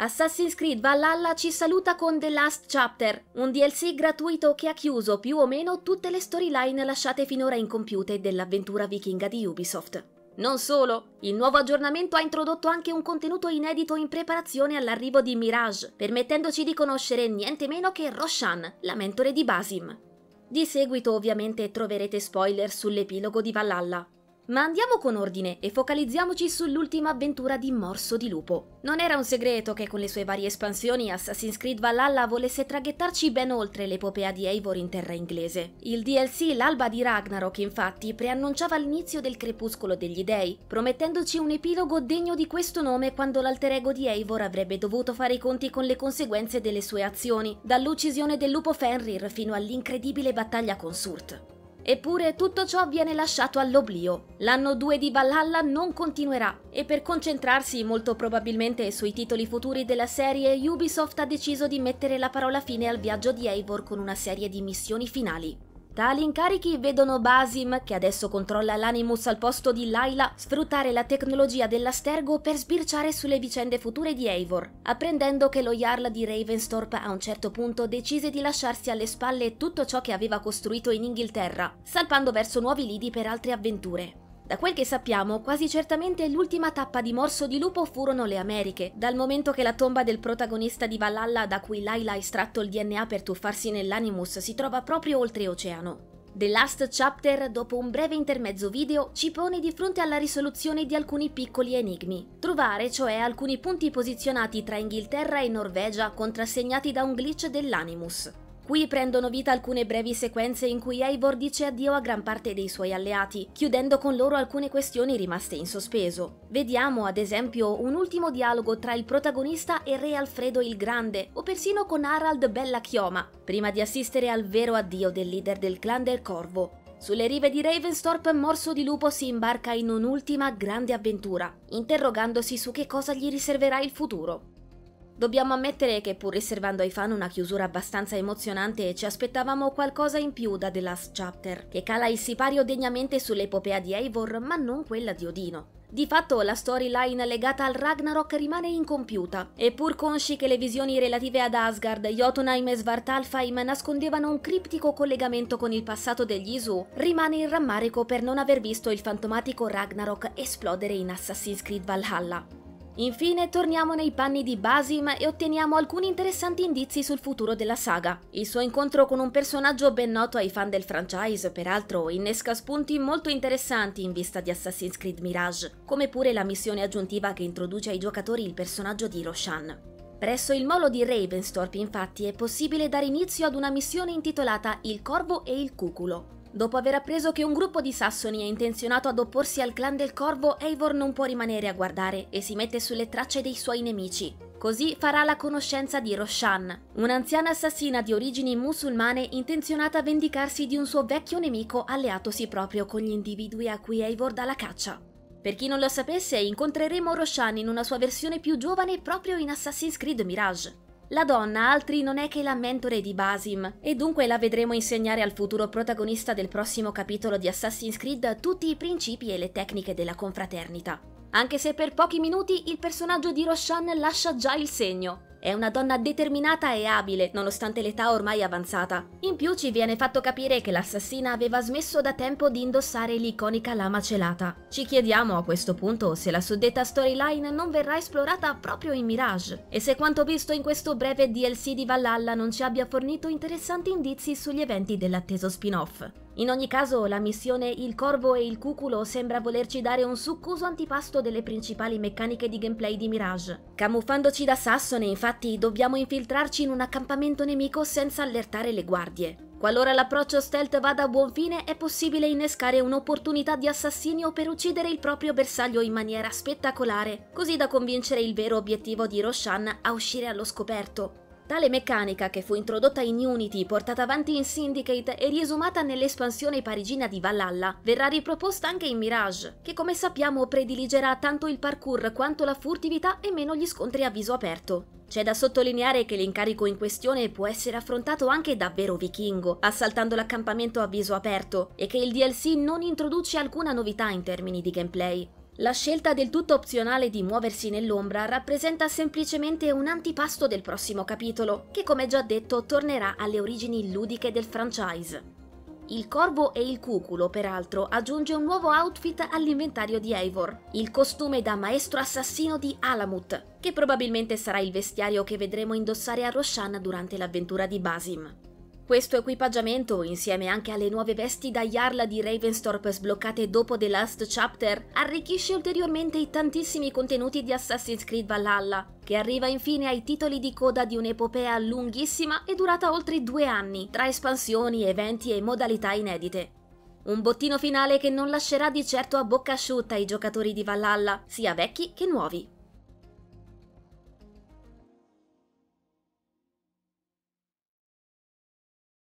Assassin's Creed Valhalla ci saluta con The Last Chapter, un DLC gratuito che ha chiuso più o meno tutte le storyline lasciate finora incompiute dell'avventura vichinga di Ubisoft. Non solo, il nuovo aggiornamento ha introdotto anche un contenuto inedito in preparazione all'arrivo di Mirage, permettendoci di conoscere niente meno che Roshan, la mentore di Basim. Di seguito ovviamente troverete spoiler sull'epilogo di Valhalla. Ma andiamo con ordine e focalizziamoci sull'ultima avventura di Morso di Lupo. Non era un segreto che con le sue varie espansioni Assassin's Creed Valhalla volesse traghettarci ben oltre l'epopea di Eivor in terra inglese. Il DLC L'Alba di Ragnarok infatti preannunciava l'inizio del crepuscolo degli dei, promettendoci un epilogo degno di questo nome quando l'alter ego di Eivor avrebbe dovuto fare i conti con le conseguenze delle sue azioni, dall'uccisione del lupo Fenrir fino all'incredibile battaglia con Surt. Eppure tutto ciò viene lasciato all'oblio. L'anno 2 di Valhalla non continuerà e per concentrarsi molto probabilmente sui titoli futuri della serie, Ubisoft ha deciso di mettere la parola fine al viaggio di Eivor con una serie di missioni finali. Tali incarichi vedono Basim, che adesso controlla l'Animus al posto di Laila, sfruttare la tecnologia dell'astergo per sbirciare sulle vicende future di Eivor, apprendendo che lo Jarla di Ravensthorpe a un certo punto decise di lasciarsi alle spalle tutto ciò che aveva costruito in Inghilterra, salpando verso nuovi lidi per altre avventure. Da quel che sappiamo, quasi certamente l'ultima tappa di Morso di Lupo furono le Americhe, dal momento che la tomba del protagonista di Valhalla, da cui Laila ha estratto il DNA per tuffarsi nell'Animus, si trova proprio oltreoceano. The Last Chapter, dopo un breve intermezzo video, ci pone di fronte alla risoluzione di alcuni piccoli enigmi. Trovare, cioè, alcuni punti posizionati tra Inghilterra e Norvegia, contrassegnati da un glitch dell'Animus. Qui prendono vita alcune brevi sequenze in cui Eivor dice addio a gran parte dei suoi alleati, chiudendo con loro alcune questioni rimaste in sospeso. Vediamo, ad esempio, un ultimo dialogo tra il protagonista e Re Alfredo il Grande, o persino con Harald Bellachioma, prima di assistere al vero addio del leader del clan del Corvo. Sulle rive di Ravensthorpe, Morso di Lupo si imbarca in un'ultima grande avventura, interrogandosi su che cosa gli riserverà il futuro. Dobbiamo ammettere che pur riservando ai fan una chiusura abbastanza emozionante ci aspettavamo qualcosa in più da The Last Chapter, che cala il sipario degnamente sull'epopea di Eivor ma non quella di Odino. Di fatto la storyline legata al Ragnarok rimane incompiuta, e pur consci che le visioni relative ad Asgard, Jotunheim e Svartalfheim nascondevano un criptico collegamento con il passato degli Isu, rimane il rammarico per non aver visto il fantomatico Ragnarok esplodere in Assassin's Creed Valhalla. Infine torniamo nei panni di Basim e otteniamo alcuni interessanti indizi sul futuro della saga. Il suo incontro con un personaggio ben noto ai fan del franchise, peraltro, innesca spunti molto interessanti in vista di Assassin's Creed Mirage, come pure la missione aggiuntiva che introduce ai giocatori il personaggio di Roshan. Presso il molo di Ravensthorpe, infatti, è possibile dare inizio ad una missione intitolata Il Corvo e il Cuculo. Dopo aver appreso che un gruppo di sassoni è intenzionato ad opporsi al clan del Corvo, Eivor non può rimanere a guardare e si mette sulle tracce dei suoi nemici. Così farà la conoscenza di Roshan, un'anziana assassina di origini musulmane intenzionata a vendicarsi di un suo vecchio nemico alleatosi proprio con gli individui a cui Eivor dà la caccia. Per chi non lo sapesse, incontreremo Roshan in una sua versione più giovane proprio in Assassin's Creed Mirage. La donna altri non è che la mentore di Basim, e dunque la vedremo insegnare al futuro protagonista del prossimo capitolo di Assassin's Creed tutti i principi e le tecniche della confraternita. Anche se per pochi minuti il personaggio di Roshan lascia già il segno. È una donna determinata e abile, nonostante l'età ormai avanzata. In più ci viene fatto capire che l'assassina aveva smesso da tempo di indossare l'iconica lama celata. Ci chiediamo a questo punto se la suddetta storyline non verrà esplorata proprio in Mirage, e se quanto visto in questo breve DLC di Valhalla non ci abbia fornito interessanti indizi sugli eventi dell'atteso spin-off. In ogni caso, la missione Il Corvo e il Cuculo sembra volerci dare un succoso antipasto delle principali meccaniche di gameplay di Mirage. Camuffandoci da sassone, infatti, dobbiamo infiltrarci in un accampamento nemico senza allertare le guardie. Qualora l'approccio stealth vada a buon fine, è possibile innescare un'opportunità di assassinio per uccidere il proprio bersaglio in maniera spettacolare, così da convincere il vero obiettivo di Roshan a uscire allo scoperto. Tale meccanica, che fu introdotta in Unity, portata avanti in Syndicate e riesumata nell'espansione parigina di Valhalla, verrà riproposta anche in Mirage, che come sappiamo prediligerà tanto il parkour quanto la furtività e meno gli scontri a viso aperto. C'è da sottolineare che l'incarico in questione può essere affrontato anche davvero vichingo, assaltando l'accampamento a viso aperto, e che il DLC non introduce alcuna novità in termini di gameplay. La scelta del tutto opzionale di muoversi nell'ombra rappresenta semplicemente un antipasto del prossimo capitolo, che come già detto tornerà alle origini ludiche del franchise. Il Corvo e il Cuculo, peraltro, aggiunge un nuovo outfit all'inventario di Eivor, il costume da maestro assassino di Alamut, che probabilmente sarà il vestiario che vedremo indossare a Roshan durante l'avventura di Basim. Questo equipaggiamento, insieme anche alle nuove vesti da Yarla di Ravensthorpe sbloccate dopo The Last Chapter, arricchisce ulteriormente i tantissimi contenuti di Assassin's Creed Valhalla, che arriva infine ai titoli di coda di un'epopea lunghissima e durata oltre 2 anni, tra espansioni, eventi e modalità inedite. Un bottino finale che non lascerà di certo a bocca asciutta i giocatori di Valhalla, sia vecchi che nuovi.